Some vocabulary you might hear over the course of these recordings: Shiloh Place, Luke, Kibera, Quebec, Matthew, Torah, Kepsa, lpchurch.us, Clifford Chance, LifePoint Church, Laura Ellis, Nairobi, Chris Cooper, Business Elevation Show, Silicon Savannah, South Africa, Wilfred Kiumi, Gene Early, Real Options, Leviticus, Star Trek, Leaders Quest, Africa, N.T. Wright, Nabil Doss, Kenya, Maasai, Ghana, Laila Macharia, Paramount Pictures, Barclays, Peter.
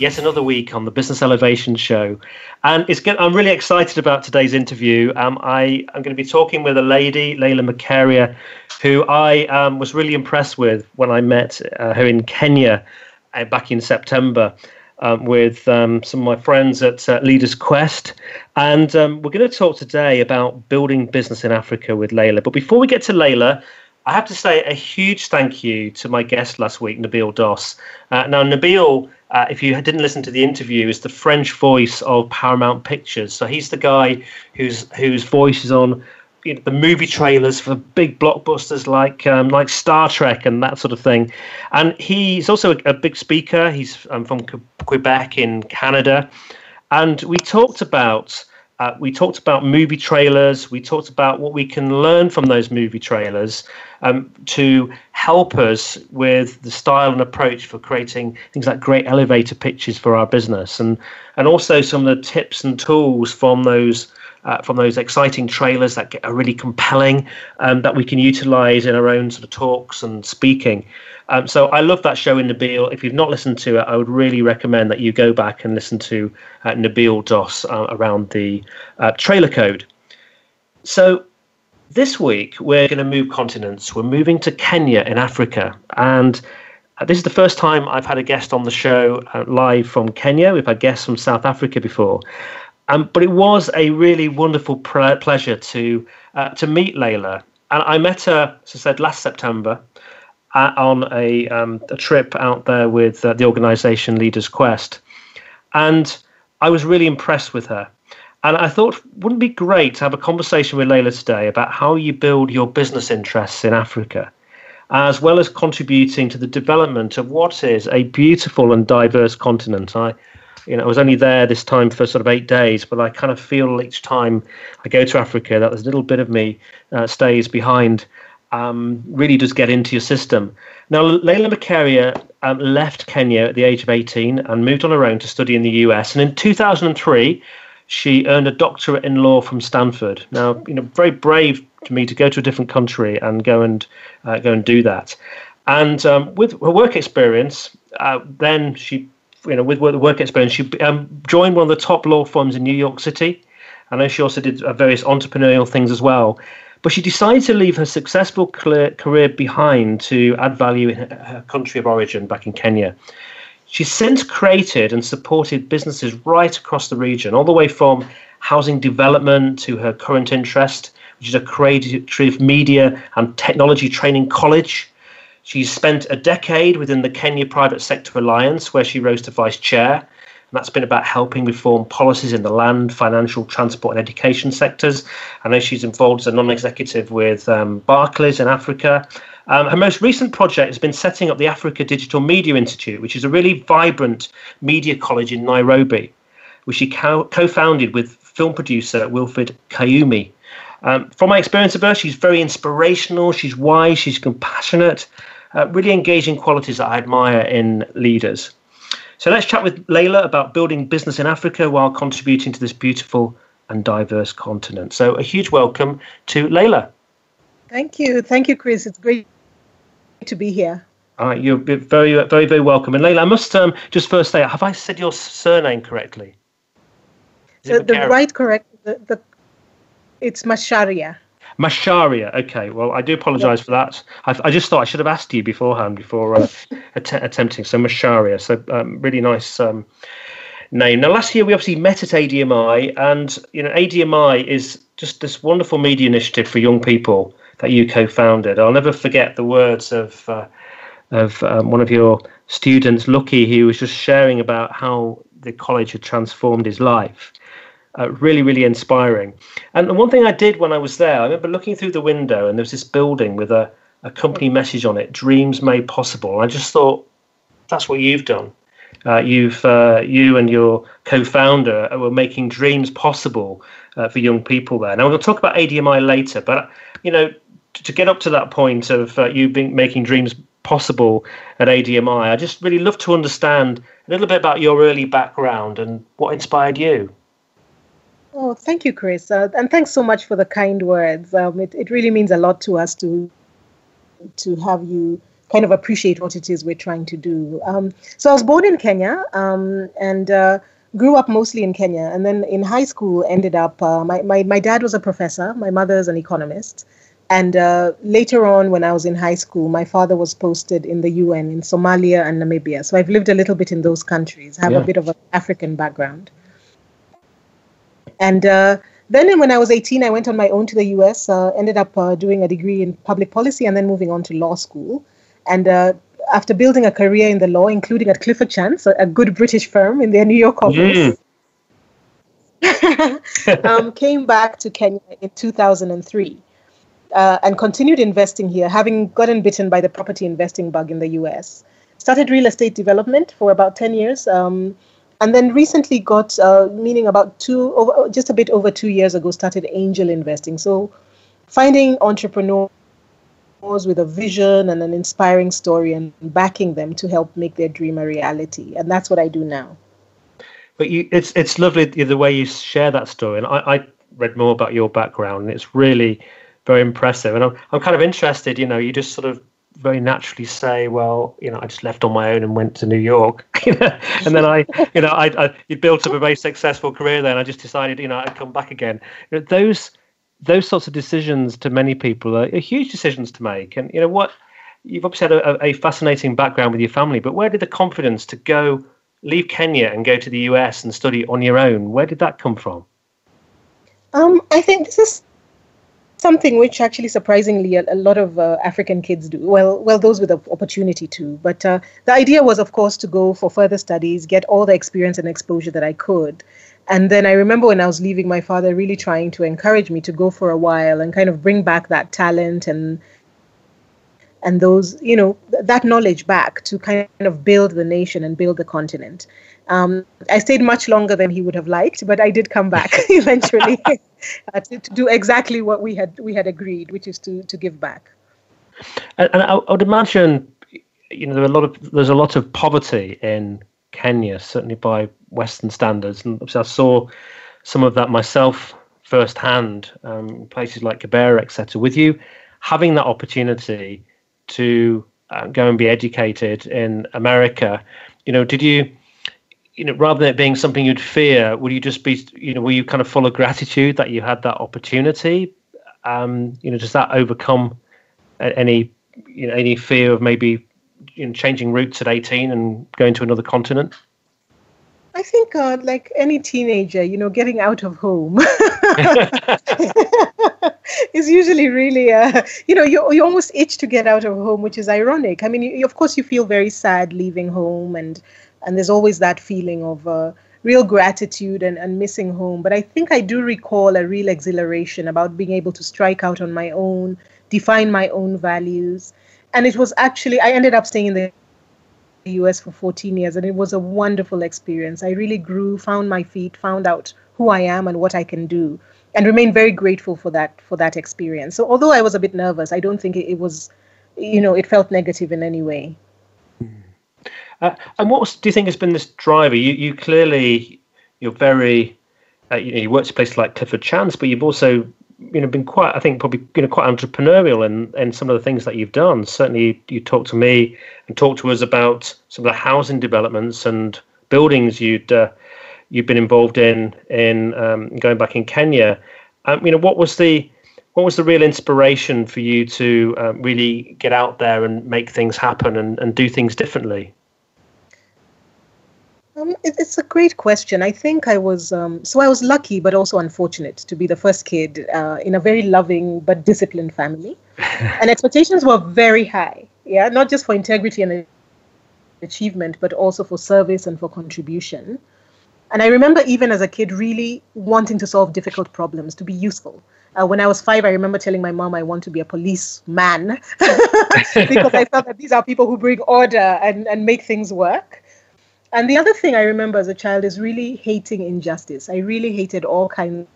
yet another week on the Business Elevation Show. And I'm really excited about today's interview. I'm going to be talking with a lady, Laila Macharia, who I was really impressed with when I met her in Kenya back in September with some of my friends at Leaders Quest. And we're going to talk today about building business in Africa with Laila. But before we get to Laila, I have to say a huge thank you to my guest last week, Nabil Doss. Now, Nabil, if you didn't listen to the interview, is the French voice of Paramount Pictures. So he's the guy whose voice is on the movie trailers for big blockbusters like Star Trek and that sort of thing. And he's also a big speaker. He's from Quebec in Canada. And we talked about movie trailers. We talked about what we can learn from those movie trailers to help us with the style and approach for creating things like great elevator pitches for our business, and also some of the tips and tools from those exciting trailers that are really compelling that we can utilize in our own sort of talks and speaking. So I love that show in Nabil. If you've not listened to it, I would really recommend that you go back and listen to Nabil Doss around the trailer code. So this week, we're going to move continents. We're moving to Kenya in Africa. And this is the first time I've had a guest on the show live from Kenya. We've had guests from South Africa before. But it was a really wonderful pleasure to meet Laila. And I met her, as I said, last September, on a trip out there with the organization Leaders Quest. And I was really impressed with her. And I thought, wouldn't it be great to have a conversation with Laila today about how you build your business interests in Africa, as well as contributing to the development of what is a beautiful and diverse continent. I was only there this time for sort of 8 days, but I kind of feel each time I go to Africa that there's a little bit of me stays behind. Really does get into your system. Now, Laila Macharia left Kenya at the age of 18 and moved on her own to study in the US. And in 2003, she earned a doctorate in law from Stanford. Now, very brave to me to go to a different country and go and do that. And with her work experience, she joined one of the top law firms in New York City. I know she also did various entrepreneurial things as well. But she decided to leave her successful career behind to add value in her country of origin back in Kenya. She's since created and supported businesses right across the region, all the way from housing development to her current interest, which is a creative media and technology training college. She's spent a decade within the Kenya Private Sector Alliance, where she rose to vice chair. And that's been about helping reform policies in the land, financial, transport, and education sectors. I know she's involved as a non-executive with Barclays in Africa. Her most recent project has been setting up the Africa Digital Media Institute, which is a really vibrant media college in Nairobi, which she co-founded with film producer Wilfred Kiumi. From my experience of her, she's very inspirational, she's wise, she's compassionate. Really engaging qualities that I admire in leaders. So let's chat with Laila about building business in Africa while contributing to this beautiful and diverse continent. So a huge welcome to Laila. Thank you. Thank you, Chris. It's great to be here. All right, you're very, very, very welcome. And Laila, I must just first say, have I said your surname correctly? It's Macharia. It's Macharia. Macharia. Okay, well, I do apologise for that. I just thought I should have asked you beforehand before attempting. So Macharia, so really nice name. Now, last year we obviously met at ADMI, and you know, ADMI is just this wonderful media initiative for young people that you co-founded. I'll never forget the words of one of your students, Lucky, who was just sharing about how the college had transformed his life. Really, really inspiring. And one thing I did when I was there, I remember looking through the window, and there was this building with a company message on it, Dreams Made Possible. And I just thought, that's what you've done. You and your co-founder were making dreams possible for young people there. Now, we'll talk about ADMI later, but, you know, to get up to that point of you being making dreams possible at ADMI, I just really love to understand a little bit about your early background and what inspired you. Oh, thank you, Chris. And thanks so much for the kind words. It really means a lot to us to have you kind of appreciate what it is we're trying to do. So I was born in Kenya and grew up mostly in Kenya. And then in high school, ended up, my dad was a professor. My mother's an economist. And later on, when I was in high school, my father was posted in the UN in Somalia and Namibia. So I've lived a little bit in those countries, have a bit of an African background. And then when I was 18, I went on my own to the US, ended up doing a degree in public policy and then moving on to law school. And after building a career in the law, including at Clifford Chance, a good British firm in their New York office, came back to Kenya in 2003 and continued investing here, having gotten bitten by the property investing bug in the US. Started real estate development for about 10 years. And then recently got, just a bit over 2 years ago, started angel investing. So finding entrepreneurs with a vision and an inspiring story and backing them to help make their dream a reality. And that's what I do now. But it's lovely the way you share that story. And I read more about your background, and it's really very impressive. And I'm kind of interested, you know, you just sort of very naturally say, well, you know, I just left on my own and went to New York, and then I built up a very successful career there, and I just decided, you know, I'd come back again. You know, those sorts of decisions to many people are huge decisions to make. And you know what, you've obviously had a fascinating background with your family, but where did the confidence to go leave Kenya and go to the US and study on your own? Where did that come from? I think this is something which actually surprisingly a lot of African kids do, well those with the opportunity to. But the idea was, of course, to go for further studies, get all the experience and exposure that I could. And then I remember when I was leaving, my father really trying to encourage me to go for a while and kind of bring back that talent and those, you know, that knowledge back to kind of build the nation and build the continent. I stayed much longer than he would have liked, but I did come back eventually to do exactly what we had agreed, which is to give back. And I would imagine, you know, there's a lot of poverty in Kenya, certainly by Western standards. And I saw some of that myself firsthand, places like Kibera, etc. With you having that opportunity to go and be educated in America, you know, did you? You know, rather than it being something you'd fear, would you just be, you know, were you kind of full of gratitude that you had that opportunity? You know, does that overcome any fear of maybe, you know, changing routes at 18 and going to another continent? I think, like any teenager, you know, getting out of home is usually really, you know, you almost itch to get out of home, which is ironic. I mean, of course, you feel very sad leaving home, and there's always that feeling of real gratitude and missing home. But I think I do recall a real exhilaration about being able to strike out on my own, define my own values. And it was actually, I ended up staying in the US for 14 years, and it was a wonderful experience. I really grew, found my feet, found out who I am and what I can do, and remain very grateful for that experience. So although I was a bit nervous, I don't think it was, you know, it felt negative in any way. And do you think has been this driver? You clearly, you're very, you know, you worked at places like Clifford Chance, but you've also, you know, been quite, I think probably, you know, quite entrepreneurial in some of the things that you've done. Certainly you talked to me and talked to us about some of the housing developments and buildings you've been involved in going back in Kenya. You know, what was the what was the real inspiration for you to really get out there and make things happen and do things differently? It's a great question. I think I was, so I was lucky, but also unfortunate to be the first kid in a very loving but disciplined family. And expectations were very high, yeah, not just for integrity and achievement, but also for service and for contribution. And I remember even as a kid really wanting to solve difficult problems, to be useful. When I was 5, I remember telling my mom I want to be a policeman because I felt that these are people who bring order and make things work. And the other thing I remember as a child is really hating injustice. I really hated all kinds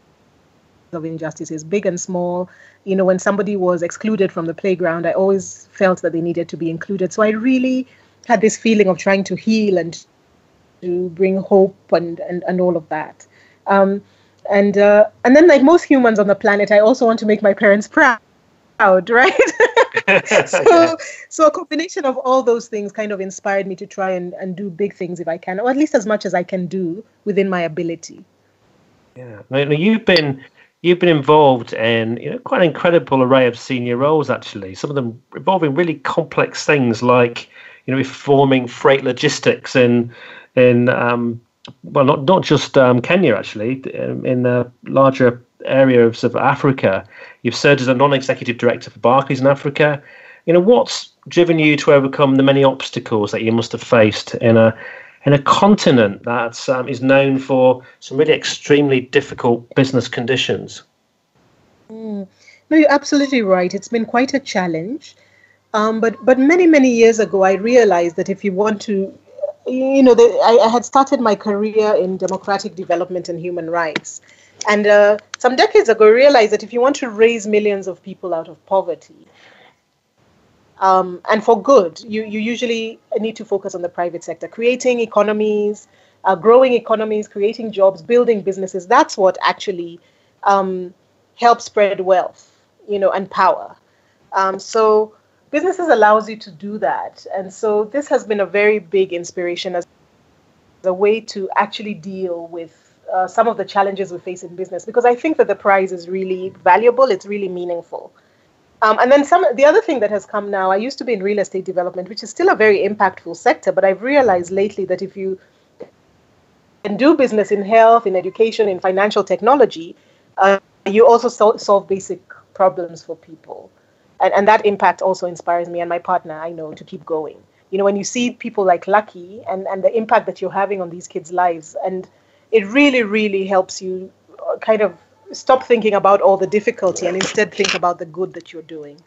of injustices, big and small. You know, when somebody was excluded from the playground, I always felt that they needed to be included. So I really had this feeling of trying to heal and to bring hope and all of that. And then, like most humans on the planet, I also want to make my parents proud, right? So a combination of all those things kind of inspired me to try and do big things if I can, or at least as much as I can do within my ability. Yeah. Now, you've been involved in, you know, quite an incredible array of senior roles, actually, some of them involving really complex things like, you know, reforming freight logistics in, well, not just Kenya, actually, in a larger area of Africa. You've served as a non-executive director for Barclays in Africa. You know, what's driven you to overcome the many obstacles that you must have faced in a continent that is known for some really extremely difficult business conditions? No, you're absolutely right. It's been quite a challenge. But many, many years ago, I realized that if you want to, you know, I had started my career in democratic development and human rights. And some decades ago, I realized that if you want to raise millions of people out of poverty, and for good, you usually need to focus on the private sector, creating economies, growing economies, creating jobs, building businesses. That's what actually helps spread wealth, you know, and power. So businesses allows you to do that. And so this has been a very big inspiration as a way to actually deal with some of the challenges we face in business, because I think that the prize is really valuable. It's really meaningful. And then the other thing that has come now, I used to be in real estate development, which is still a very impactful sector, but I've realized lately that if you can do business in health, in education, in financial technology, you also solve basic problems for people. And that impact also inspires me and my partner, I know, to keep going. You know, when you see people like Lucky and the impact that you're having on these kids' lives, and it really, really helps you kind of stop thinking about all the difficulty and instead think about the good that you're doing.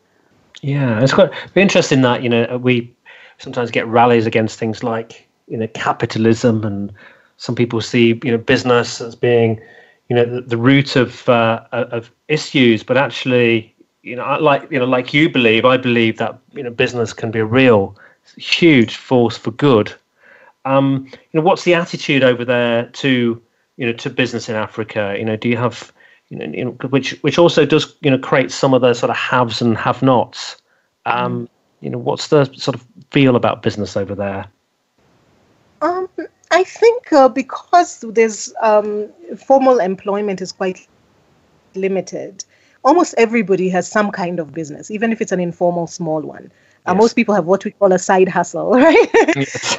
Yeah, it's quite interesting that, you know, we sometimes get rallies against things like, you know, capitalism, and some people see, you know, business as being, you know, the root of issues, but actually, you know, like you believe, I believe that, you know, business can be a real huge force for good. You know, what's the attitude over there to, you know, to business in Africa? You know, do you have, you know which also does, you know, create some of the sort of haves and have-nots. You know, what's the sort of feel about business over there? I think because there's formal employment is quite limited. Almost everybody has some kind of business, even if it's an informal small one. Yes. Most people have what we call a side hustle, right? Yes.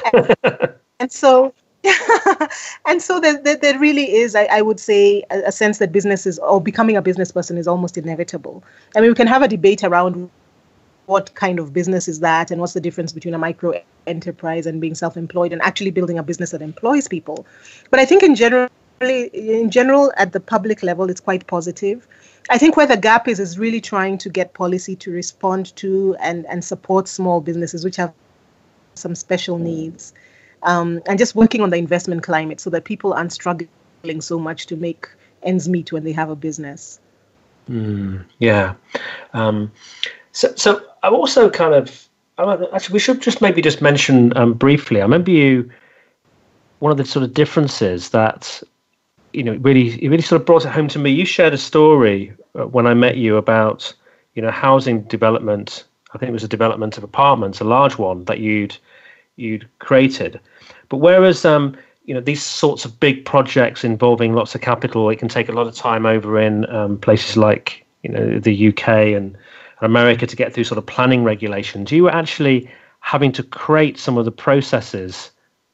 and so there really is, I would say, a sense that businesses or becoming a business person is almost inevitable. I mean, we can have a debate around what kind of business is that and what's the difference between a micro enterprise and being self-employed and actually building a business that employs people. But I think in general, at the public level, it's quite positive. I think where the gap is really trying to get policy to respond to and support small businesses, which have some special needs, and just working on the investment climate so that people aren't struggling so much to make ends meet when they have a business. Yeah. So I'm also kind of, actually, we should just maybe just mention briefly, I remember you, one of the sort of differences that, you know, it really sort of brought it home to me. You shared a story when I met you about, you know, housing development. I think it was a development of apartments, a large one that you'd created. But whereas, you know, these sorts of big projects involving lots of capital, it can take a lot of time over in places like you know, the UK and America to get through sort of planning regulations, you were actually having to create some of the processes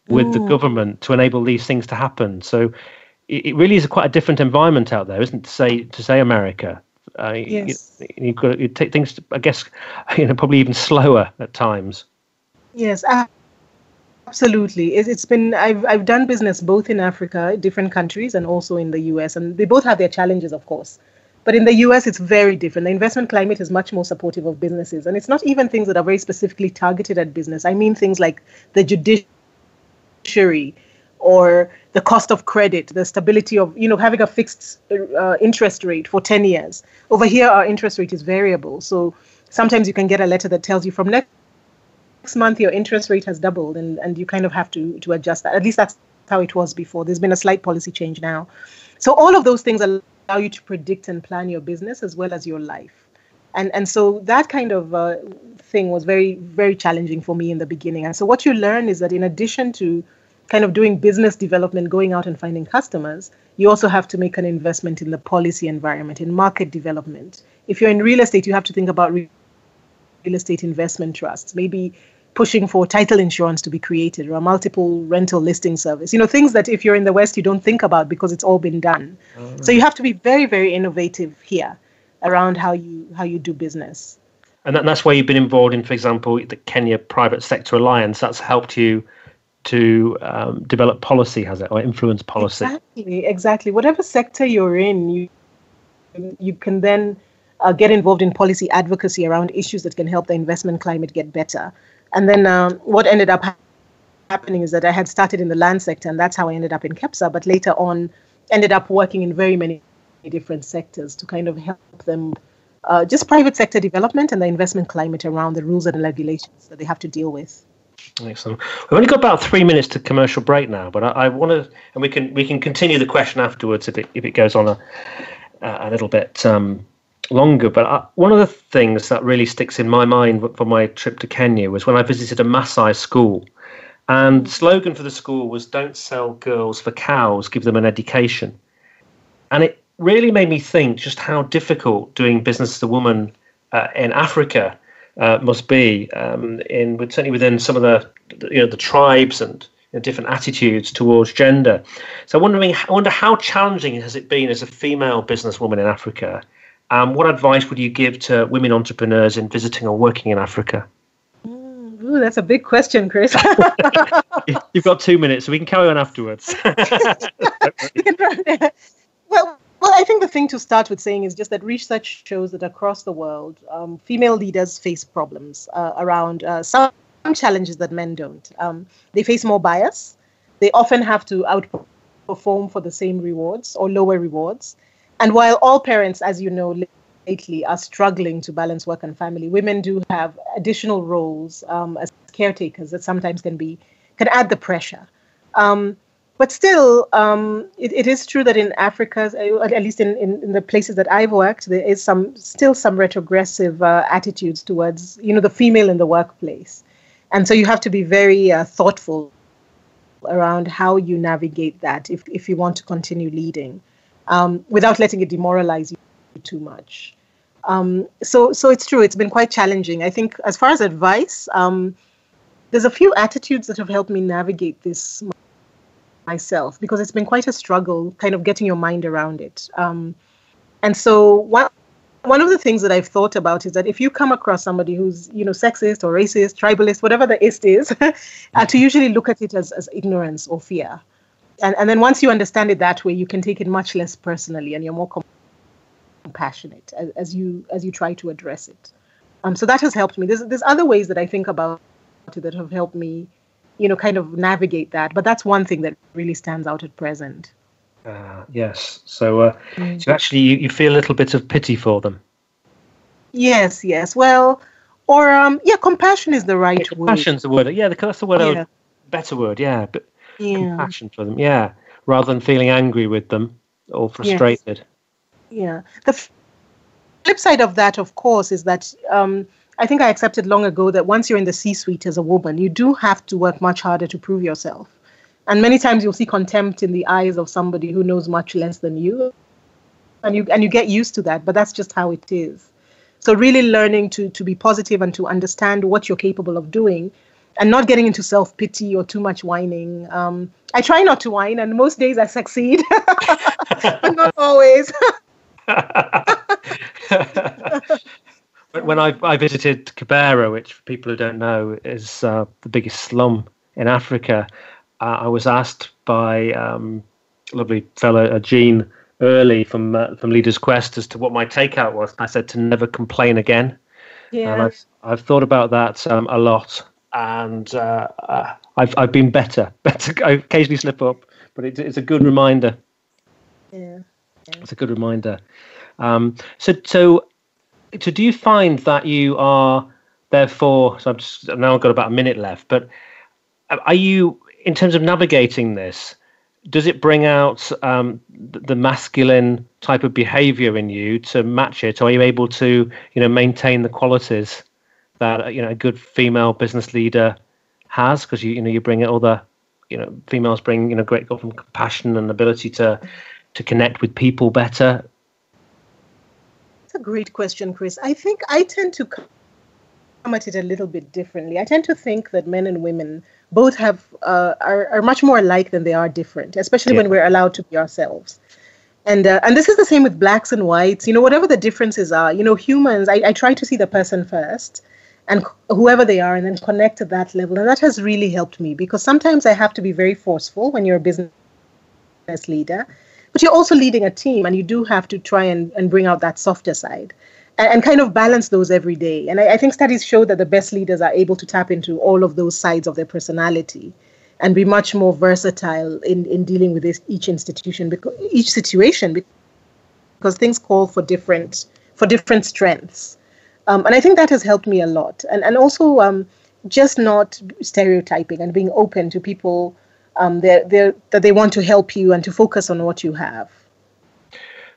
with the government to enable these things to happen. So it really is quite a different environment out there, isn't it, to say America? Yes. You've got to take things, I guess, probably even slower at times. Yes, absolutely. It's been, I've done business both in Africa, different countries, and also in the US, and they both have their challenges, of course. But in the US, it's very different. The investment climate is much more supportive of businesses. And it's not even things that are very specifically targeted at business. I mean things like the judiciary or the cost of credit, the stability of, having a fixed interest rate for 10 years. Over here, our interest rate is variable. So sometimes you can get a letter that tells you from next month, your interest rate has doubled, and you kind of have to adjust that. At least that's how it was before. There's been a slight policy change now. So all of those things allow you to predict and plan your business as well as your life. And so that kind of thing was very, very challenging for me in the beginning. And so what you learn is that in addition to kind of doing business development, going out and finding customers, you also have to make an investment in the policy environment, in market development. If you're in real estate, you have to think about real estate investment trusts, maybe pushing for title insurance to be created or a multiple rental listing service, things that if you're in the West, you don't think about because it's all been done. Right. So you have to be very, very innovative here around how you do business. And that's where you've been involved in, for example, the Kenya Private Sector Alliance. That's helped you to develop policy, has it, or influence policy? Exactly. Whatever sector you're in, you can then get involved in policy advocacy around issues that can help the investment climate get better. And then what ended up happening is that I had started in the land sector, and that's how I ended up in Kepsa, but later on ended up working in very many different sectors to kind of help them, just private sector development and the investment climate around the rules and regulations that they have to deal with. Excellent. We've only got about 3 minutes to commercial break now, but I want to, and we can continue the question afterwards if it goes on a little bit longer. But one of the things that really sticks in my mind from my trip to Kenya was when I visited a Maasai school, and the slogan for the school was "Don't sell girls for cows, give them an education." And it really made me think just how difficult doing business as a woman in Africa must be, certainly within some of the the tribes and different attitudes towards gender. So I wonder how challenging has it been as a female businesswoman in Africa? What advice would you give to women entrepreneurs in visiting or working in Africa? Ooh, that's a big question, Chris. You've got 2 minutes, so we can carry on afterwards. Well, I think the thing to start with saying is just that research shows that across the world, female leaders face problems around some challenges that men don't. They face more bias. They often have to outperform for the same rewards or lower rewards. And while all parents, as you know, lately are struggling to balance work and family, women do have additional roles as caretakers that sometimes can add the pressure. But still, it is true that in Africa, at least in the places that I've worked, there is still some retrogressive attitudes towards, the female in the workplace. And so you have to be very thoughtful around how you navigate that if you want to continue leading without letting it demoralize you too much. So it's true. It's been quite challenging. I think as far as advice, there's a few attitudes that have helped me navigate this myself, because it's been quite a struggle kind of getting your mind around it. And so one of the things that I've thought about is that if you come across somebody who's, sexist or racist, tribalist, whatever the ist is, to usually look at it as ignorance or fear. And then once you understand it that way, you can take it much less personally and you're more compassionate as you try to address it. So that has helped me. There's other ways that I think about it that have helped me kind of navigate that. But that's one thing that really stands out at present. Yes. So so actually you feel a little bit of pity for them. Yes. Well, or compassion is the right word. Compassion's the word. Yeah, that's the word. Yeah. Better word. Yeah. But yeah. Compassion for them. Yeah. Rather than feeling angry with them or frustrated. Yes. Yeah. The flip side of that, of course, is that I think I accepted long ago that once you're in the C-suite as a woman, you do have to work much harder to prove yourself. And many times you'll see contempt in the eyes of somebody who knows much less than you. and you get used to that, but that's just how it is. So really learning to be positive and to understand what you're capable of doing and not getting into self-pity or too much whining. I try not to whine, and most days I succeed, but not always. When I visited Kibera, which for people who don't know is the biggest slum in Africa, I was asked by a lovely fellow, Gene Early from Leaders Quest, as to what my takeout was. I said to never complain again. Yeah. And I've thought about that a lot, and I've been better. I occasionally slip up, but it's a good reminder. Yeah. It's a good reminder. So do you find that you are therefore? So I've got about a minute left, but are you, in terms of navigating this, does it bring out the masculine type of behaviour in you to match it? Or are you able to, maintain the qualities that a good female business leader has? Because you bring all the, females bring great compassion and ability to connect with people better. That's a great question, Chris. I think I tend to come at it a little bit differently. I tend to think that men and women both have are much more alike than they are different, especially when we're allowed to be ourselves. And this is the same with blacks and whites. Whatever the differences are, humans, I try to see the person first and whoever they are, and then connect at that level. And that has really helped me, because sometimes I have to be very forceful when you're a business leader. But you're also leading a team, and you do have to try and bring out that softer side and kind of balance those every day. And I think studies show that the best leaders are able to tap into all of those sides of their personality and be much more versatile in dealing with each situation, because things call for different strengths. And I think that has helped me a lot. And also just not stereotyping and being open to people that they want to help you and to focus on what you have.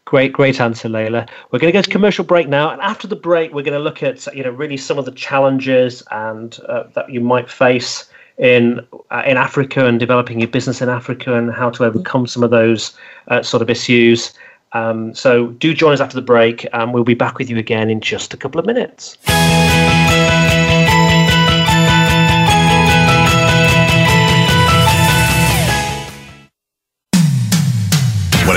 Great answer, Laila. We're going to go to commercial break now, and after the break, we're going to look at really some of the challenges and that you might face in Africa and developing your business in Africa, and how to overcome some of those sort of issues. So do join us after the break, and we'll be back with you again in just a couple of minutes. When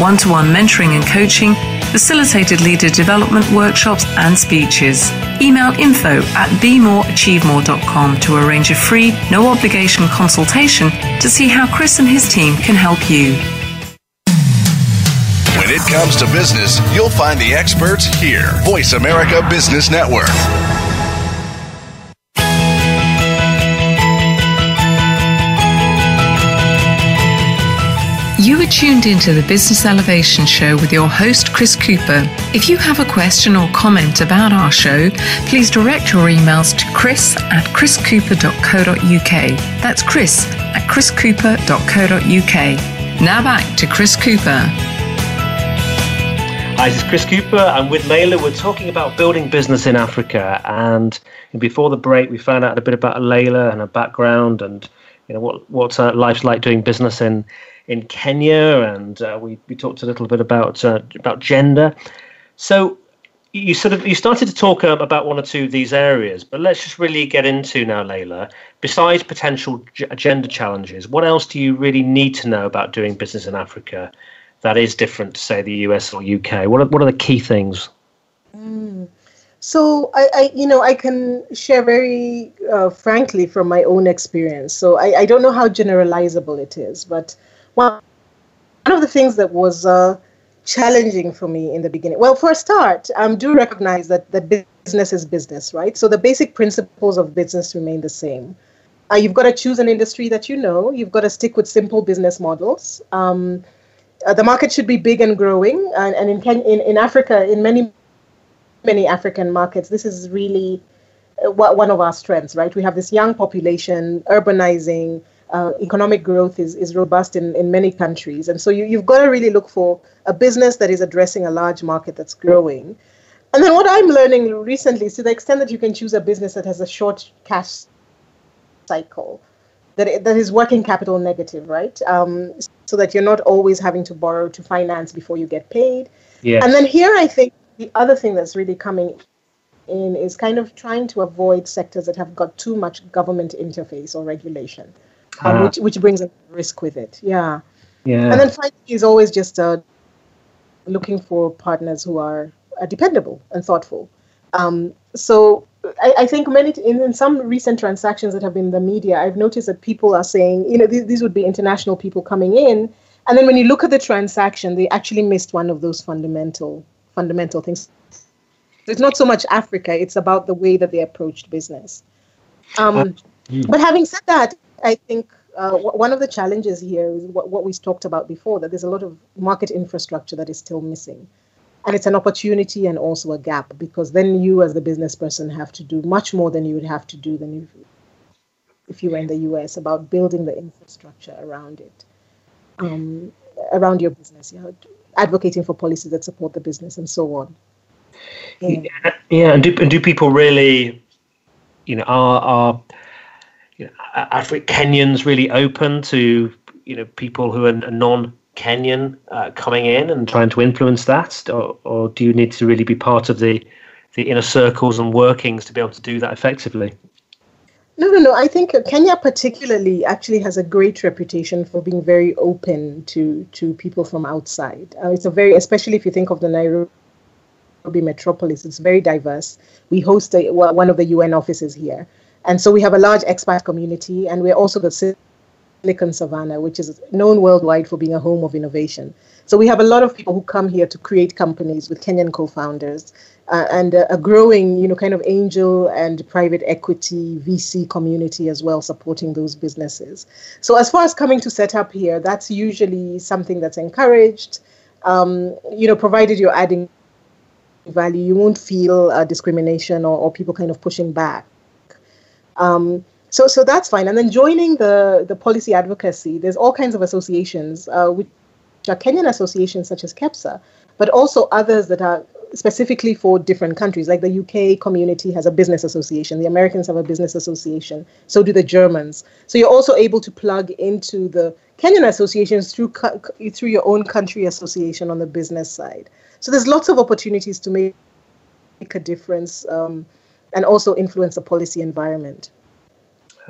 One-to-one mentoring and coaching, facilitated leader development workshops and speeches. Email info@bemoreachievemore.com to arrange a free, no-obligation consultation to see how Chris and his team can help you. When it comes to business, you'll find the experts here. Voice America Business Network. You are tuned into the Business Elevation Show with your host, Chris Cooper. If you have a question or comment about our show, please direct your emails to chris@chriscooper.co.uk. That's chris@chriscooper.co.uk. Now back to Chris Cooper. Hi, this is Chris Cooper. I'm with Laila. We're talking about building business in Africa. And before the break, we found out a bit about Laila and her background and what life's like doing business in Kenya, and we talked a little bit about gender. So you started to talk about one or two of these areas, but let's just really get into now, Laila. Besides potential gender challenges, what else do you really need to know about doing business in Africa that is different to, say, the US or UK? What are the key things? So I can share very frankly from my own experience. So I don't know how generalizable it is, but one of the things that was challenging for me in the beginning, well, for a start, do recognize that business is business, right? So the basic principles of business remain the same. You've got to choose an industry that you know. You've got to stick with simple business models. The market should be big and growing. And in Africa, in many many African markets, this is really one of our strengths, right? We have this young population, urbanizing, economic growth is robust in many countries. And so you've got to really look for a business that is addressing a large market that's growing. And then what I'm learning recently is to the extent that you can choose a business that has a short cash cycle, that is working capital negative, right? So that you're not always having to borrow to finance before you get paid. Yes. And then here, I think the other thing that's really coming in is kind of trying to avoid sectors that have got too much government interface or regulation, which brings a risk with it. Yeah. Yeah. And then finally is always just looking for partners who are dependable and thoughtful. So I think many in some recent transactions that have been in the media, I've noticed that people are saying, you know, these would be international people coming in. And then when you look at the transaction, they actually missed one of those fundamental things. It's not so much Africa. It's about the way that they approached business. But having said that, I think one of the challenges here is what we talked about before, that there's a lot of market infrastructure that is still missing. And it's an opportunity and also a gap, because then you as the business person have to do much more than you would have to do than if you were in the US, about building the infrastructure around it, around your business, you know, advocating for policies that support the business and so on. Yeah. And do people really, you know, are Kenyans really open to, you know, people who are non-Kenyan coming in and trying to influence that, or do you need to really be part of the inner circles and workings to be able to do that effectively? No. I think Kenya particularly actually has a great reputation for being very open to people from outside. It's a very, especially if you think of the Nairobi metropolis, it's very diverse. We host one of the UN offices here. And so we have a large expat community, and we're also the Silicon Savannah, which is known worldwide for being a home of innovation. So we have a lot of people who come here to create companies with Kenyan co-founders, and a growing, you know, kind of angel and private equity VC community as well, supporting those businesses. So as far as coming to set up here, that's usually something that's encouraged, you know, provided you're adding value, you won't feel discrimination or people kind of pushing back. So that's fine. And then joining the policy advocacy, there's all kinds of associations, which are Kenyan associations such as Kepsa, but also others that are specifically for different countries. Like the UK community has a business association. The Americans have a business association. So do the Germans. So you're also able to plug into the Kenyan associations through your own country association on the business side. So there's lots of opportunities to make a difference, and also influence the policy environment.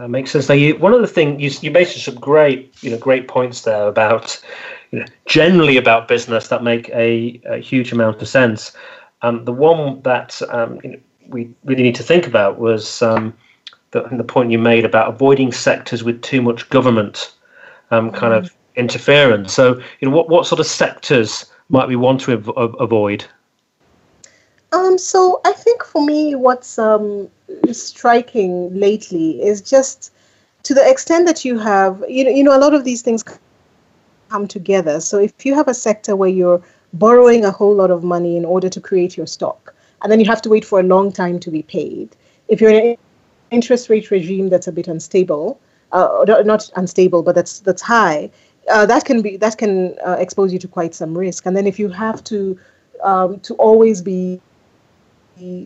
Makes sense. Now, one of the things you mentioned some great points there about, you know, generally about business that make a huge amount of sense. The one that we really need to think about was the point you made about avoiding sectors with too much government kind of interference. So, you know, what sort of sectors might we want to avoid? So I think for me, what's striking lately is just to the extent that you have, you know, a lot of these things come together. So if you have a sector where you're borrowing a whole lot of money in order to create your stock, and then you have to wait for a long time to be paid, if you're in an interest rate regime that's a bit unstable, not unstable, but that's high, that can expose you to quite some risk. And then if you have to always be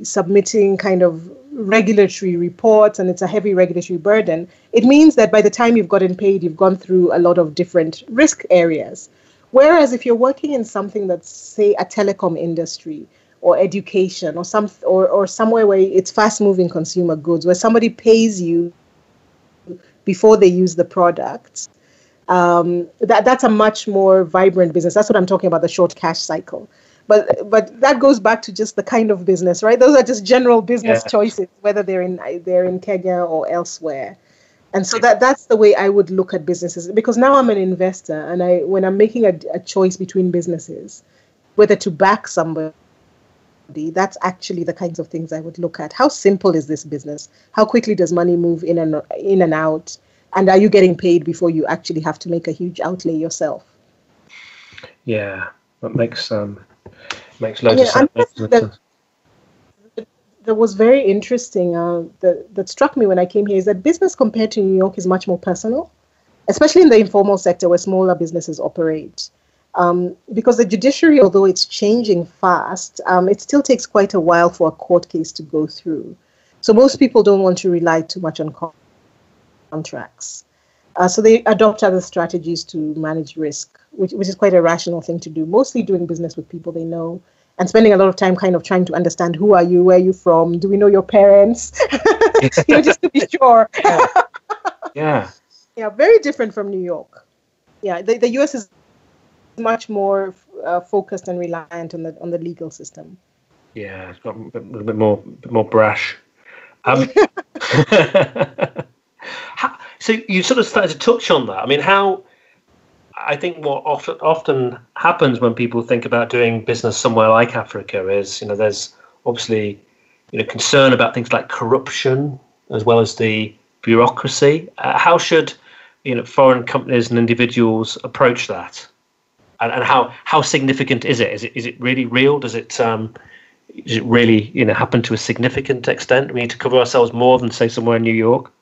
submitting kind of regulatory reports, and it's a heavy regulatory burden, it means that by the time you've gotten paid, you've gone through a lot of different risk areas. Whereas if you're working in something that's, say, a telecom industry or education or or somewhere where it's fast-moving consumer goods, where somebody pays you before they use the products, that's a much more vibrant business. That's what I'm talking about, the short cash cycle. But that goes back to just the kind of business, right? Those are just general business choices, whether they're in Kenya or elsewhere. And so that's the way I would look at businesses, because now I'm an investor, and when I'm making a choice between businesses, whether to back somebody, that's actually the kinds of things I would look at. How simple is this business? How quickly does money move in and out? And are you getting paid before you actually have to make a huge outlay yourself? Yeah, that makes loads of sense. that was very interesting, that struck me when I came here, is that business compared to New York is much more personal, especially in the informal sector where smaller businesses operate. Because the judiciary, although it's changing fast, it still takes quite a while for a court case to go through. So most people don't want to rely too much on contracts. So they adopt other strategies to manage risk, which is quite a rational thing to do, mostly doing business with people they know and spending a lot of time kind of trying to understand, who are you, where are you from, do we know your parents, just to be sure. Yeah, very different from New York. Yeah, the U.S. is much more focused and reliant on the legal system. Yeah, it's got a little bit more brash. So you sort of started to touch on that. I mean, I think what often happens when people think about doing business somewhere like Africa is, there's obviously, concern about things like corruption as well as the bureaucracy. How should, foreign companies and individuals approach that? And how significant is it? Is it really real? Does it really, happen to a significant extent? We need to cover ourselves more than, say, somewhere in New York.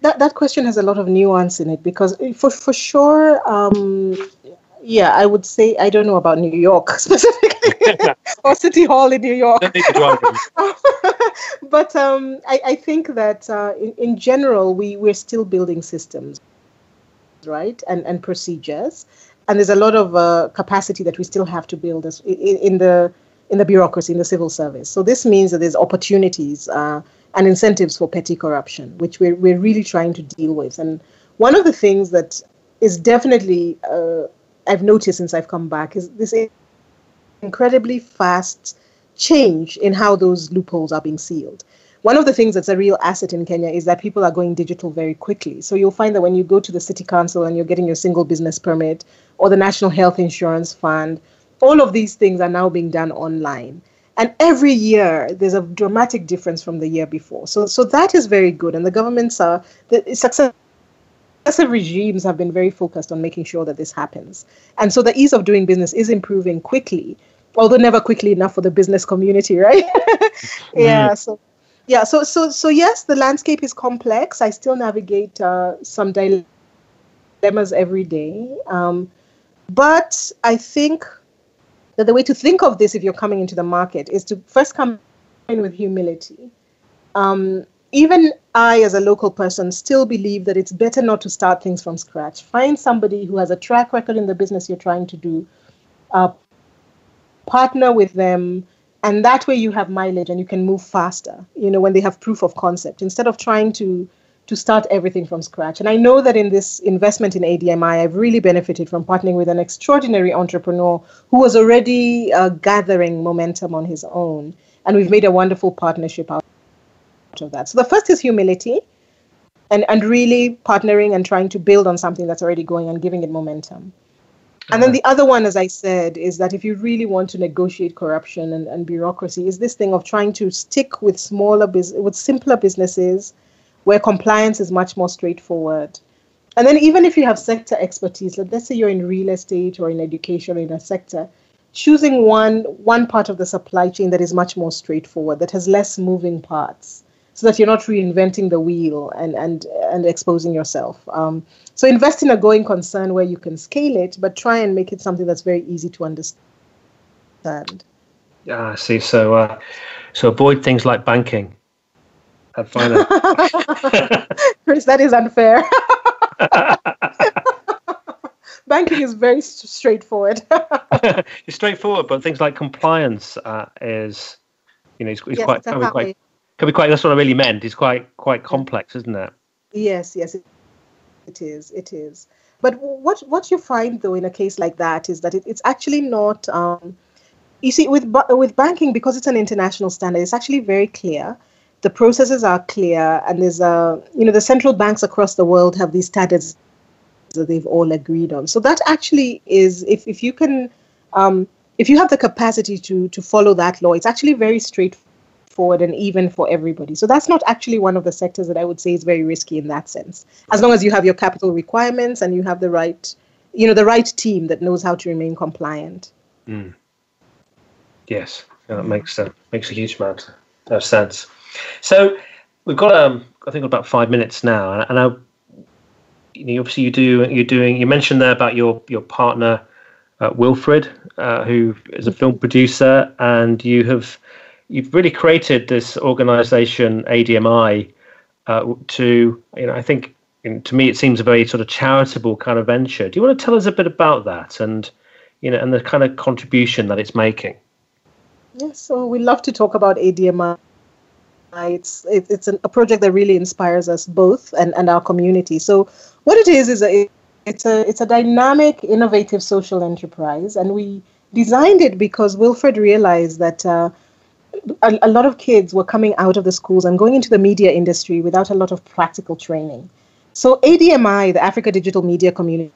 That question has a lot of nuance in it, because for sure, I would say I don't know about New York specifically or City Hall in New York. But I think that in general, we're still building systems, right, and procedures, and there's a lot of capacity that we still have to build in the bureaucracy, in the civil service. So this means that there's opportunities and incentives for petty corruption, which we're really trying to deal with. And one of the things that is definitely I've noticed since I've come back is this incredibly fast change in how those loopholes are being sealed. One of the things that's a real asset in Kenya is that people are going digital very quickly. So you'll find that when you go to the city council and you're getting your single business permit or the National Health Insurance Fund, all of these things are now being done online. And every year, there's a dramatic difference from the year before. So that is very good. And the governments are, the successive regimes have been very focused on making sure that this happens. And so the ease of doing business is improving quickly, although never quickly enough for the business community, right? So yes, the landscape is complex. I still navigate some dilemmas every day. But I think that the way to think of this if you're coming into the market is to first come in with humility. Even I, as a local person, still believe that it's better not to start things from scratch. Find somebody who has a track record in the business you're trying to do, partner with them, and that way you have mileage and you can move faster, when they have proof of concept, instead of trying to start everything from scratch. And I know that in this investment in ADMI, I've really benefited from partnering with an extraordinary entrepreneur who was already gathering momentum on his own. And we've made a wonderful partnership out of that. So the first is humility and really partnering and trying to build on something that's already going and giving it momentum. And then the other one, as I said, is that if you really want to negotiate corruption and bureaucracy, is this thing of trying to stick with simpler businesses where compliance is much more straightforward. And then even if you have sector expertise, let's say you're in real estate or in education or in a sector, choosing one part of the supply chain that is much more straightforward, that has less moving parts, so that you're not reinventing the wheel and exposing yourself. So invest in a going concern where you can scale it, but try and make it something that's very easy to understand. Yeah, I see. So avoid things like banking and finance. Chris, that is unfair. Banking is very straightforward. It's straightforward, but things like compliance is quite. That's what I really meant. It's quite complex, isn't it? Yes, it is. But what you find though in a case like that is that it's actually not. You see, with banking, because it's an international standard, it's actually very clear. The processes are clear, and there's the central banks across the world have these standards that they've all agreed on. So that actually is, if you can, if you have the capacity to follow that law, it's actually very straightforward and even for everybody. So that's not actually one of the sectors that I would say is very risky in that sense, as long as you have your capital requirements and you have the right team that knows how to remain compliant. Mm. Yes, that makes a huge amount of sense. So we've got I think about 5 minutes now, and I, obviously you mentioned there about your partner Wilfred, who is a film producer, and you've really created this organisation ADMI to I think. And to me, it seems a very sort of charitable kind of venture. Do you want to tell us a bit about that and the kind of contribution that it's making? Yes, so we love to talk about ADMI. It's a project that really inspires us both and our community. So what it is a dynamic, innovative social enterprise, and we designed it because Wilfred realized that a lot of kids were coming out of the schools and going into the media industry without a lot of practical training. So ADMI, the Africa Digital Media Community,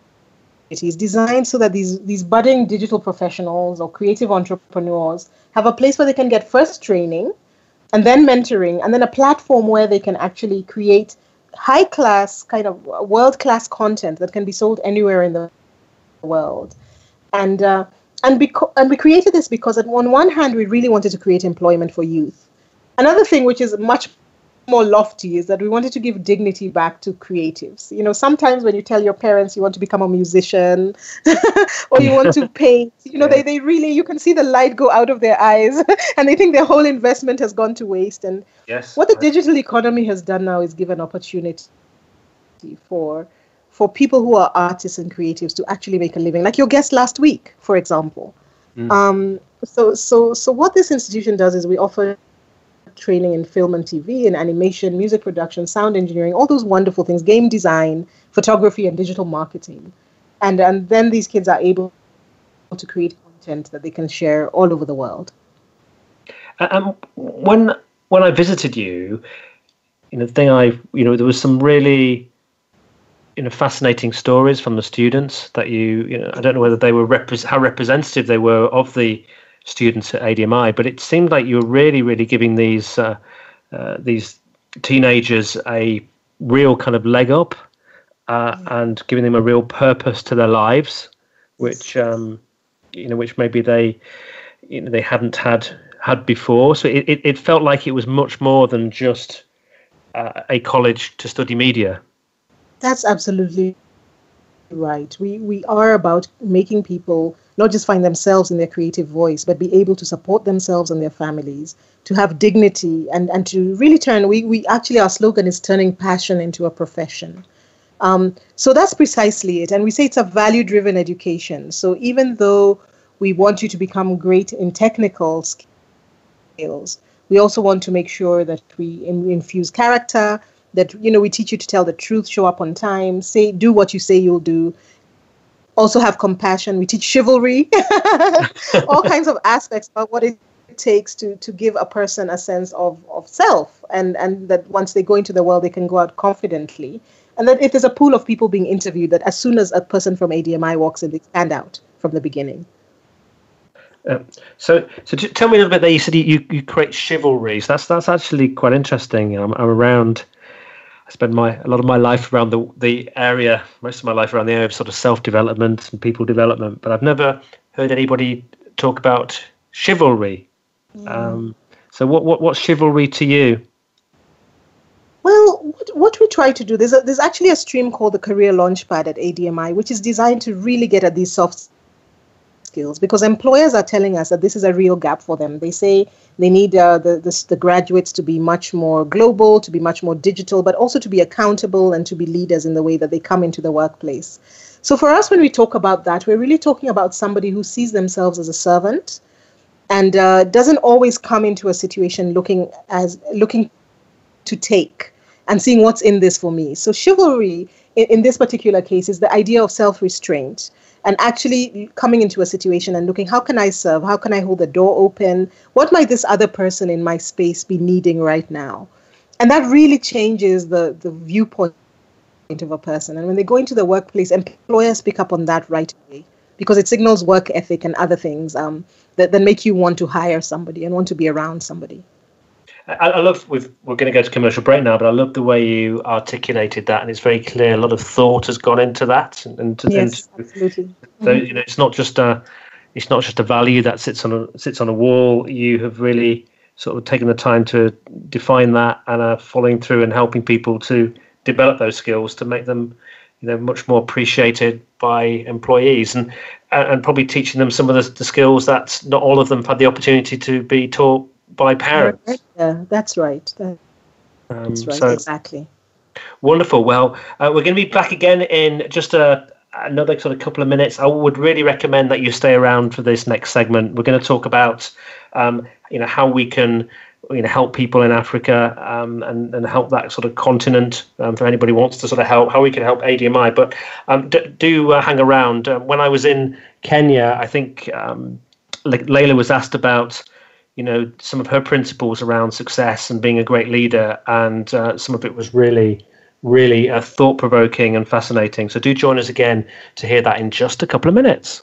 is designed so that these budding digital professionals or creative entrepreneurs have a place where they can get first training and then mentoring and then a platform where they can actually create high-class, kind of world-class content that can be sold anywhere in the world. And we created this because on one hand, we really wanted to create employment for youth. Another thing which is much more lofty is that we wanted to give dignity back to creatives. Sometimes when you tell your parents you want to become a musician or you want to paint, they really, you can see the light go out of their eyes and they think their whole investment has gone to waste. And yes, what the digital economy has done now is give an opportunity for people who are artists and creatives to actually make a living, like your guest last week, for example. So what this institution does is we offer training in film and TV, and animation, music production, sound engineering, all those wonderful things, game design, photography, and digital marketing. And then these kids are able to create content that they can share all over the world. When I visited you, there was some really fascinating stories from the students that I don't know whether they were how representative they were of the students at ADMI, but it seemed like you were really, really giving these teenagers a real kind of leg up and giving them a real purpose to their lives, which maybe they hadn't had before. So it felt like it was much more than just a college to study media. That's absolutely right. We are about making people not just find themselves in their creative voice, but be able to support themselves and their families, to have dignity and to really turn, our slogan is turning passion into a profession. So that's precisely it. And we say it's a value-driven education. So even though we want you to become great in technical skills, we also want to make sure that we infuse character, that, we teach you to tell the truth, show up on time, do what you say you'll do, also have compassion. We teach chivalry, all kinds of aspects about what it takes to give a person a sense of self, and that once they go into the world, they can go out confidently. And that if there's a pool of people being interviewed, that as soon as a person from ADMI walks in, they stand out from the beginning. So tell me a little bit there. You said you create chivalry. So that's actually quite interesting. I spend a lot of my life around the area of sort of self-development and people development, but I've never heard anybody talk about chivalry. So what's chivalry to you? Well, what we try to do, there's actually a stream called the Career Launchpad at ADMI, which is designed to really get at these soft skills, because employers are telling us that this is a real gap for them. They say they need the graduates to be much more global, to be much more digital, but also to be accountable and to be leaders in the way that they come into the workplace. So for us, when we talk about that, we're really talking about somebody who sees themselves as a servant and doesn't always come into a situation looking to take and seeing what's in this for me. So chivalry, in this particular case, is the idea of self-restraint. And actually coming into a situation and looking, how can I serve? How can I hold the door open? What might this other person in my space be needing right now? And that really changes the viewpoint of a person. And when they go into the workplace, employers pick up on that right away, because it signals work ethic and other things that make you want to hire somebody and want to be around somebody. I love, we're going to go to commercial break now, but I love the way you articulated that, and it's very clear a lot of thought has gone into that. Yes, absolutely. So, it's not just it's not just a value that sits on a wall. You have really sort of taken the time to define that and are following through and helping people to develop those skills to make them, you know, much more appreciated by employees, and probably teaching them some of the skills that not all of them have had the opportunity to be taught by parents. Yeah, that's right. That's right, so exactly. Wonderful. Well, we're going to be back again in just another sort of couple of minutes. I would really recommend that you stay around for this next segment. We're going to talk about, how we can, help people in Africa and help that sort of continent for anybody who wants to sort of help, how we can help ADMI. But do hang around. When I was in Kenya, I think Laila was asked about, some of her principles around success and being a great leader. And some of it was really, really thought-provoking and fascinating. So do join us again to hear that in just a couple of minutes.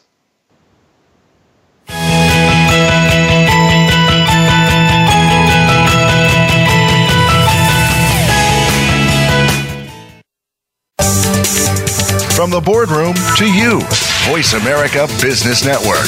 From the boardroom to you, Voice America Business Network.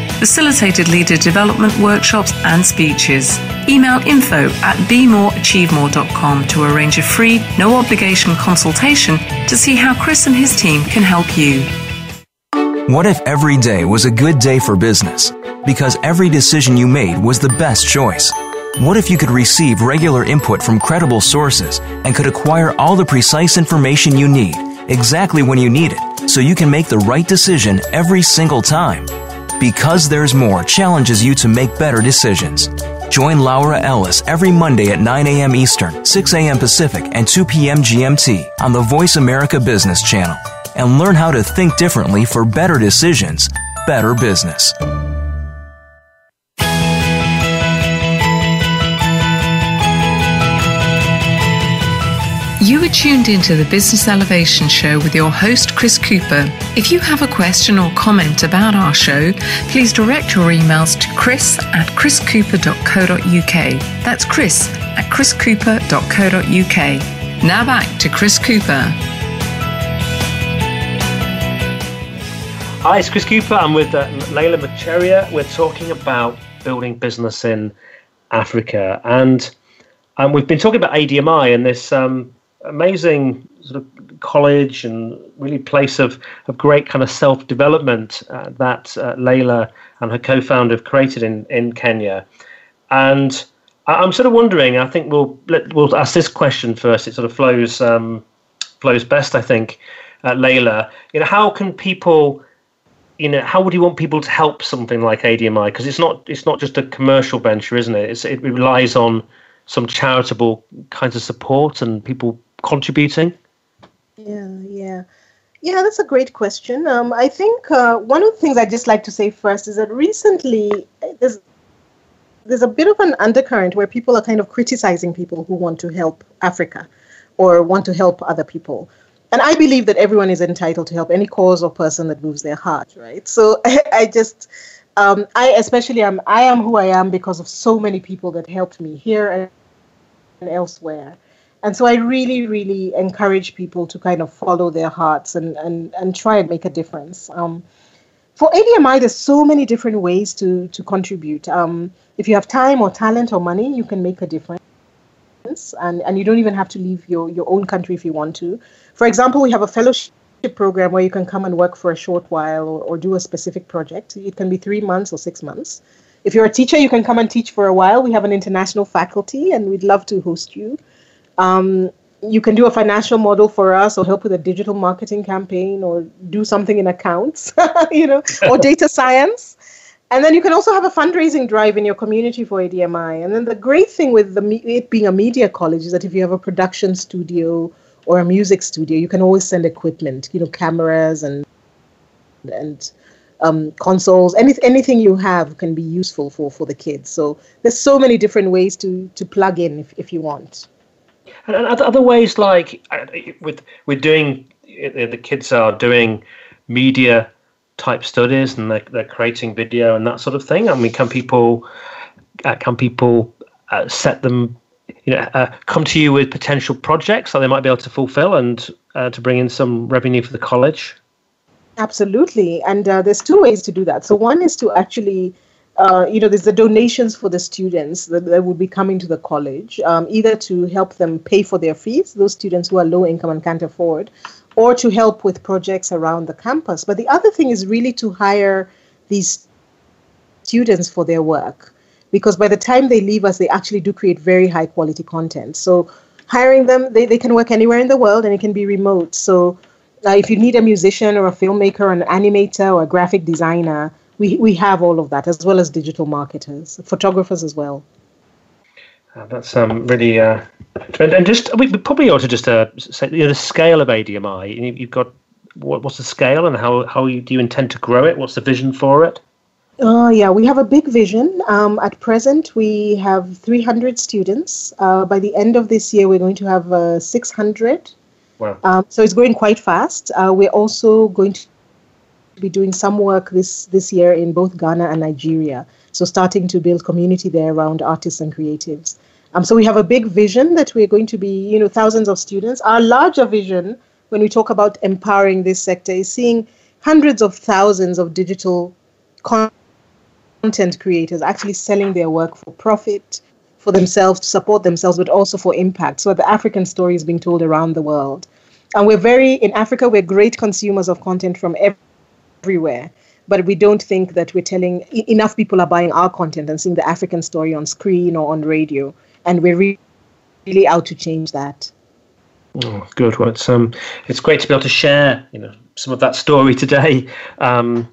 facilitated leader development workshops and speeches. Email info@bemoreachievemore.com to arrange a free, no-obligation consultation to see how Chris and his team can help you. What if every day was a good day for business? Because every decision you made was the best choice. What if you could receive regular input from credible sources and could acquire all the precise information you need, exactly when you need it, so you can make the right decision every single time? Because There's More challenges you to make better decisions. Join Laura Ellis every Monday at 9 a.m. Eastern, 6 a.m. Pacific, and 2 p.m. GMT on the Voice America Business Channel and learn how to think differently for better decisions, better business. You are tuned into the Business Elevation Show with your host, Chris Cooper. If you have a question or comment about our show, please direct your emails to chris@chriscooper.co.uk. That's chris@chriscooper.co.uk. Now back to Chris Cooper. Hi, it's Chris Cooper. I'm with Laila Macharia. We're talking about building business in Africa. And we've been talking about ADMI and this amazing sort of college and really place of great kind of self-development that Laila and her co-founder have created in Kenya. And I'm sort of wondering, I think we'll ask this question first. It sort of flows best, I think, Laila. How can people, how would you want people to help something like ADMI? Because it's not just a commercial venture, isn't it? It relies on some charitable kinds of support and people contributing? Yeah, that's a great question. I think one of the things I'd just like to say first is that recently there's a bit of an undercurrent where people are kind of criticizing people who want to help Africa or want to help other people. And I believe that everyone is entitled to help any cause or person that moves their heart, right? So I just... I am who I am because of so many people that helped me here and elsewhere. And so I really, really encourage people to kind of follow their hearts and try and make a difference. For ADMI, there's so many different ways to contribute. If you have time or talent or money, you can make a difference. And you don't even have to leave your own country if you want to. For example, we have a fellowship program where you can come and work for a short while or do a specific project. It can be 3 months or 6 months. If you're a teacher, you can come and teach for a while. We have an international faculty and we'd love to host you. You can do a financial model for us or help with a digital marketing campaign or do something in accounts, or data science. And then you can also have a fundraising drive in your community for ADMI. And then the great thing with it being a media college is that if you have a production studio or a music studio, you can always send equipment, cameras and consoles. Anything you have can be useful for the kids. So there's so many different ways to plug in if you want. And other ways, like we're doing, the kids are doing media type studies, and they're creating video and that sort of thing. I mean, can people set them, come to you with potential projects that they might be able to fulfill and to bring in some revenue for the college? Absolutely. And there's two ways to do that. So one is to actually, there's the donations for the students that would be coming to the college, either to help them pay for their fees, those students who are low income and can't afford, or to help with projects around the campus. But the other thing is really to hire these students for their work, because by the time they leave us, they actually do create very high quality content. So hiring them, they can work anywhere in the world and it can be remote. So if you need a musician or a filmmaker or an animator or a graphic designer, we have all of that, as well as digital marketers, photographers as well. That's really, and just we probably ought to just say the scale of ADMI. You've got what's the scale, and how do you intend to grow it? What's the vision for it? We have a big vision. At present, we have 300 students. By the end of this year, we're going to have 600. Wow! So it's growing quite fast. We're also going to be doing some work this year in both Ghana and Nigeria. So starting to build community there around artists and creatives. So we have a big vision that we're going to be, thousands of students. Our larger vision, when we talk about empowering this sector, is seeing hundreds of thousands of digital content creators actually selling their work for profit, for themselves, to support themselves, but also for impact. So the African story is being told around the world. And in Africa, we're great consumers of content from everywhere. But we don't think that we're telling enough people are buying our content and seeing the African story on screen or on radio. And we're really out to change that. Oh, good. Well, it's great to be able to share, some of that story today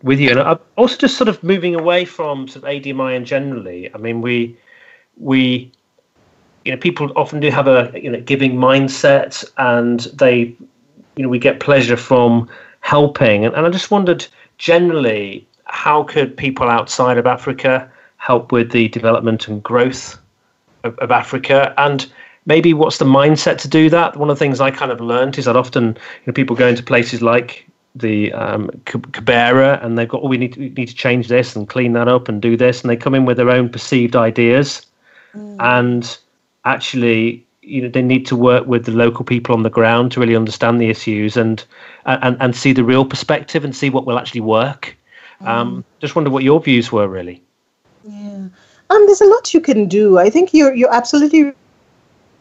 with you. And I'm also just sort of moving away from sort of ADMI and generally. I mean, we people often do have a giving mindset, and they we get pleasure from helping. And I just wondered, generally, how could people outside of Africa help with the development and growth of Africa? And maybe what's the mindset to do that? One of the things I kind of learned is that often people go into places like the Kibera and they've got, we need to change this and clean that up and do this. And they come in with their own perceived ideas. And actually, they need to work with the local people on the ground to really understand the issues and see the real perspective and see what will actually work. Just wonder what your views were, really. Yeah, there's a lot you can do. I think you're absolutely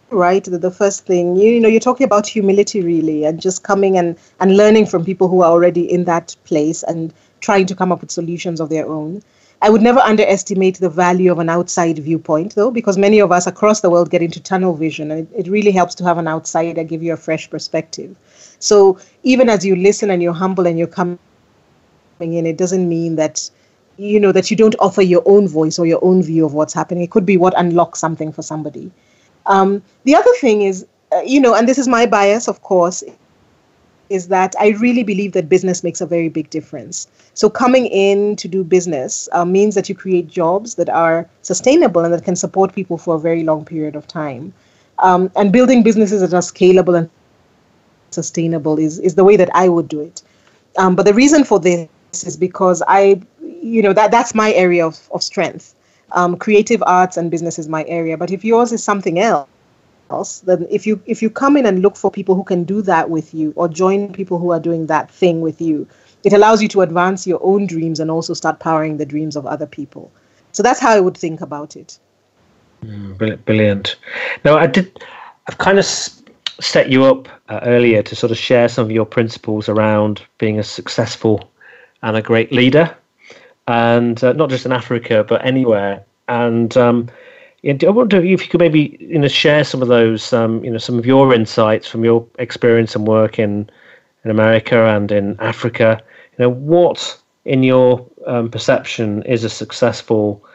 right that the first thing, you're talking about humility, really, and just coming and learning from people who are already in that place and trying to come up with solutions of their own. I would never underestimate the value of an outside viewpoint, though, because many of us across the world get into tunnel vision, and it really helps to have an outsider give you a fresh perspective. So even as you listen and you're humble and you're coming in, it doesn't mean that, that you don't offer your own voice or your own view of what's happening. It could be what unlocks something for somebody. The other thing is, and this is my bias, of course, is that I really believe that business makes a very big difference. So coming in to do business means that you create jobs that are sustainable and that can support people for a very long period of time. And building businesses that are scalable and sustainable is the way that I would do it. But the reason for this is because that's my area of strength. Creative arts and business is my area. But if yours is something else, then if you come in and look for people who can do that with you or join people who are doing that thing with you, it allows you to advance your own dreams and also start powering the dreams of other people. So that's how I would think about it. Brilliant. Now, I've kind of set you up earlier to sort of share some of your principles around being a successful and a great leader, and not just in Africa, but anywhere. And I wonder if you could maybe share some of those, some of your insights from your experience and work in America and in Africa. What, in your perception, is a successful,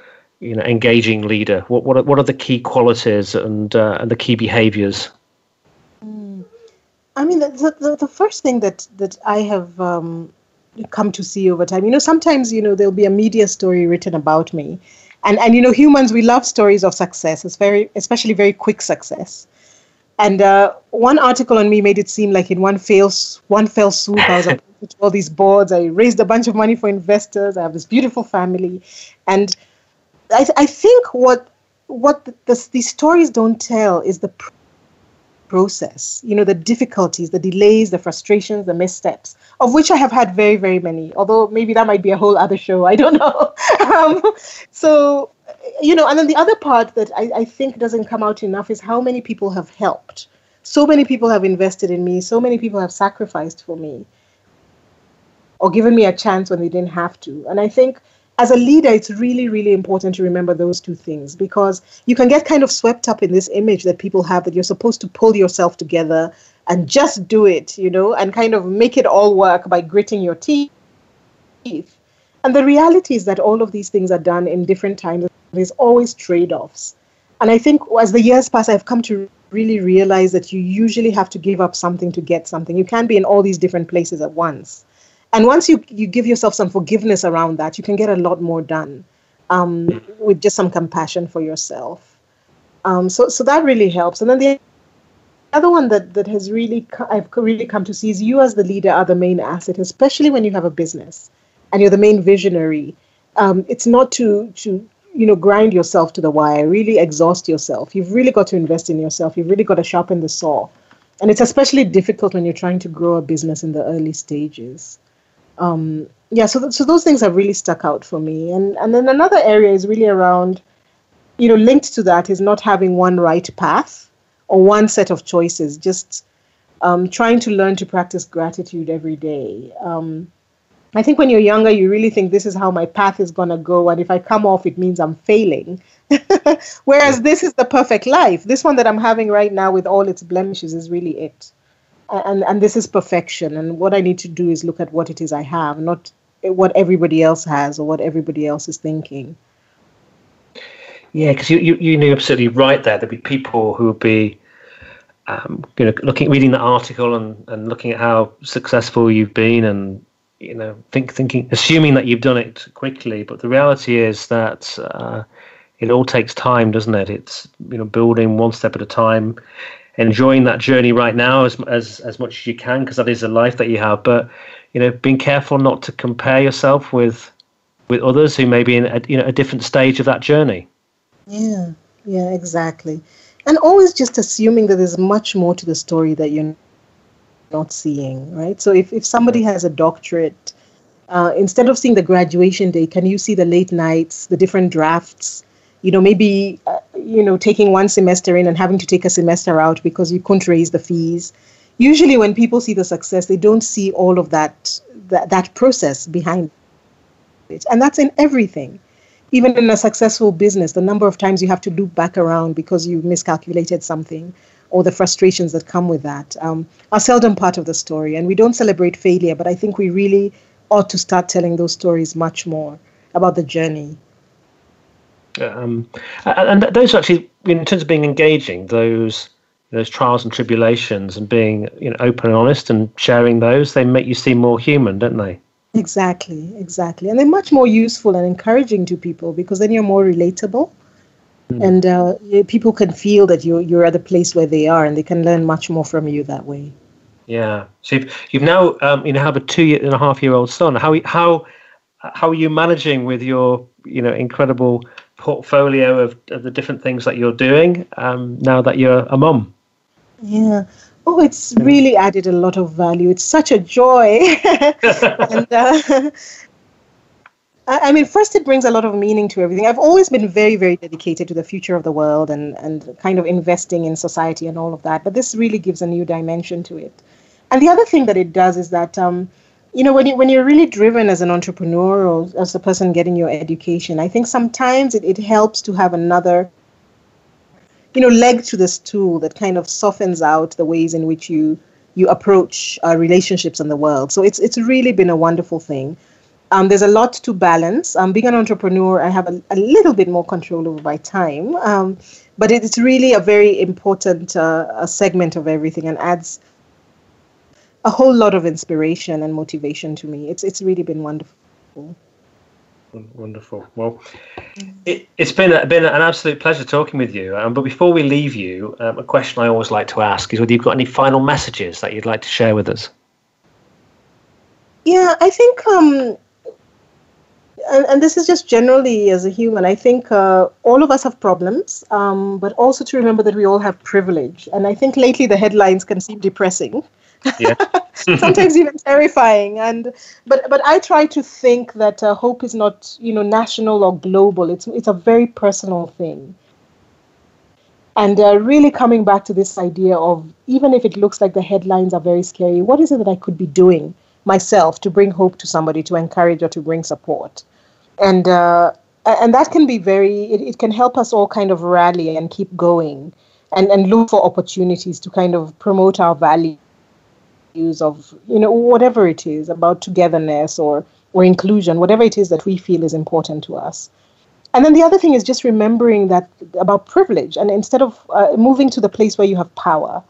engaging leader? What are the key qualities and the key behaviors? I mean, the first thing that I have come to see over time, sometimes there'll be a media story written about me. And humans, we love stories of success, especially very quick success. And one article on me made it seem like in one fell swoop, I was appointed to all these boards. I raised a bunch of money for investors. I have this beautiful family. And I think what these stories don't tell is the process, you know, the difficulties, the delays, the frustrations, the missteps, of which I have had very, very many, although maybe that might be a whole other show. I don't know. So, you know, and then the other part that I think doesn't come out enough is how many people have helped. So many people have invested in me. So many people have sacrificed for me or given me a chance when they didn't have to. And I think as a leader, it's really, really important to remember those two things, because you can get kind of swept up in this image that people have that you're supposed to pull yourself together and just do it, you know, and kind of make it all work by gritting your teeth. And the reality is that all of these things are done in different times. There's always trade-offs. And I think as the years pass, I've come to really realize that you usually have to give up something to get something. You can't be in all these different places at once. And once you give yourself some forgiveness around that, you can get a lot more done with just some compassion for yourself. So that really helps. And then the other one that has really I've really come to see is you as the leader are the main asset, especially when you have a business and you're the main visionary. It's not to you know, grind yourself to the wire, really exhaust yourself. You've really got to invest in yourself. You've really got to sharpen the saw. And it's especially difficult when you're trying to grow a business in the early stages. So those things have really stuck out for me. And then another area is really around, you know, linked to that is not having one right path or one set of choices, just trying to learn to practice gratitude every day. I think when you're younger, you really think this is how my path is going to go. And if I come off, it means I'm failing. Whereas this is the perfect life. This one that I'm having right now with all its blemishes is really it. And this is perfection. And what I need to do is look at what it is I have, not what everybody else has or what everybody else is thinking. Yeah, because you're absolutely right there. There'll be people who will be reading the article and looking at how successful you've been and, you know, thinking, assuming that you've done it quickly. But the reality is that it all takes time, doesn't it? It's, you know, building one step at a time, enjoying that journey right now as much as you can, because that is the life that you have. But, you know, being careful not to compare yourself with others who may be in a different stage of that journey. Yeah, exactly. And always just assuming that there's much more to the story that you're not seeing, right? So if somebody has a doctorate, instead of seeing the graduation day, can you see the late nights, the different drafts? You know, maybe, taking one semester in and having to take a semester out because you couldn't raise the fees. Usually when people see the success, they don't see all of that process behind it. And that's in everything. Even in a successful business, the number of times you have to loop back around because you miscalculated something or the frustrations that come with that are seldom part of the story. And we don't celebrate failure, but I think we really ought to start telling those stories much more about the journey. And those actually, in terms of being engaging, those trials and tribulations, and being open and honest and sharing those, they make you seem more human, don't they? Exactly, and they're much more useful and encouraging to people because then you're more relatable, and people can feel that you're at the place where they are, and they can learn much more from you that way. Yeah. So you've now have a 2.5-year-old son. How are you managing with your incredible portfolio of the different things that you're doing now that you're a mum? Yeah. Oh, it's really added a lot of value. It's such a joy. And first it brings a lot of meaning to everything. I've always been very, very dedicated to the future of the world and kind of investing in society and all of that. But this really gives a new dimension to it. And the other thing that it does is that, when you're really driven as an entrepreneur or as a person getting your education, I think sometimes it helps to have another, leg to this tool that kind of softens out the ways in which you approach relationships in the world. So it's really been a wonderful thing. There's a lot to balance. Being an entrepreneur, I have a little bit more control over my time, but it's really a very important a segment of everything and adds a whole lot of inspiration and motivation to me. It's really been wonderful. Wonderful. Well, it's been an absolute pleasure talking with you. But before we leave you, a question I always like to ask is whether you've got any final messages that you'd like to share with us. Yeah, I think, and this is just generally as a human, I think all of us have problems, but also to remember that we all have privilege. And I think lately the headlines can seem depressing. Yeah. Sometimes even terrifying, but I try to think that hope is not national or global. It's a very personal thing, and really coming back to this idea of, even if it looks like the headlines are very scary, what is it that I could be doing myself to bring hope to somebody, to encourage or to bring support? And and that can be very, it can help us all kind of rally and keep going, and look for opportunities to kind of promote our values of, whatever it is about togetherness or inclusion, whatever it is that we feel is important to us. And then the other thing is just remembering that about privilege, and instead of moving to the place where you have power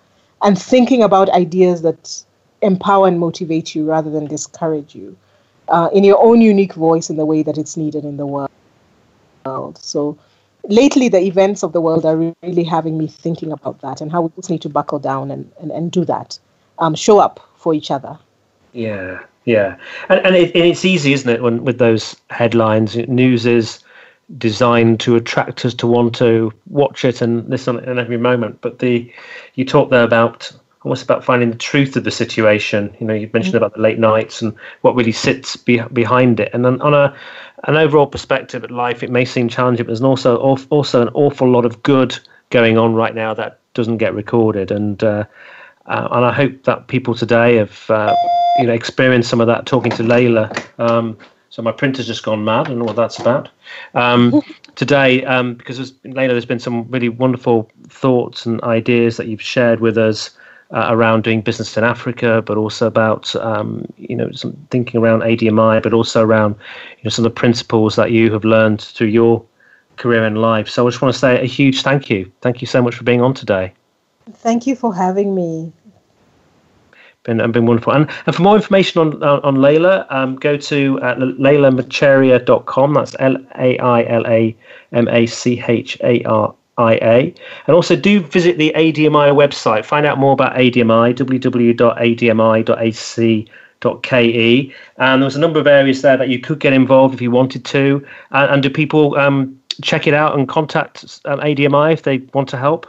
and thinking about ideas that empower and motivate you rather than discourage you in your own unique voice in the way that it's needed in the world. So lately the events of the world are really having me thinking about that and how we just need to buckle down and do that. Show up for each other. Yeah, and it's easy, isn't it? When with those headlines, news is designed to attract us to want to watch it and listen at every moment. But you talk there about finding the truth of the situation. You mentioned about the late nights and what really sits behind it. And then on an overall perspective at life, it may seem challenging, but there's also an awful lot of good going on right now that doesn't get recorded. And I hope that people today have, experienced some of that talking to Laila. So my printer's just gone mad. I don't know what that's about. Today, because Laila, there's been some really wonderful thoughts and ideas that you've shared with us around doing business in Africa, but also about, some thinking around ADMI, but also around, some of the principles that you have learned through your career and life. So I just want to say a huge thank you. Thank you so much for being on today. Thank you for having me. Been wonderful. And for more information on Laila, go to lailamacharia.com. That's LAILAMACHARIA. And also do visit the ADMI website. Find out more about ADMI, www.admi.ac.ke. And there's a number of areas there that you could get involved if you wanted to. And do people check it out and contact ADMI if they want to help?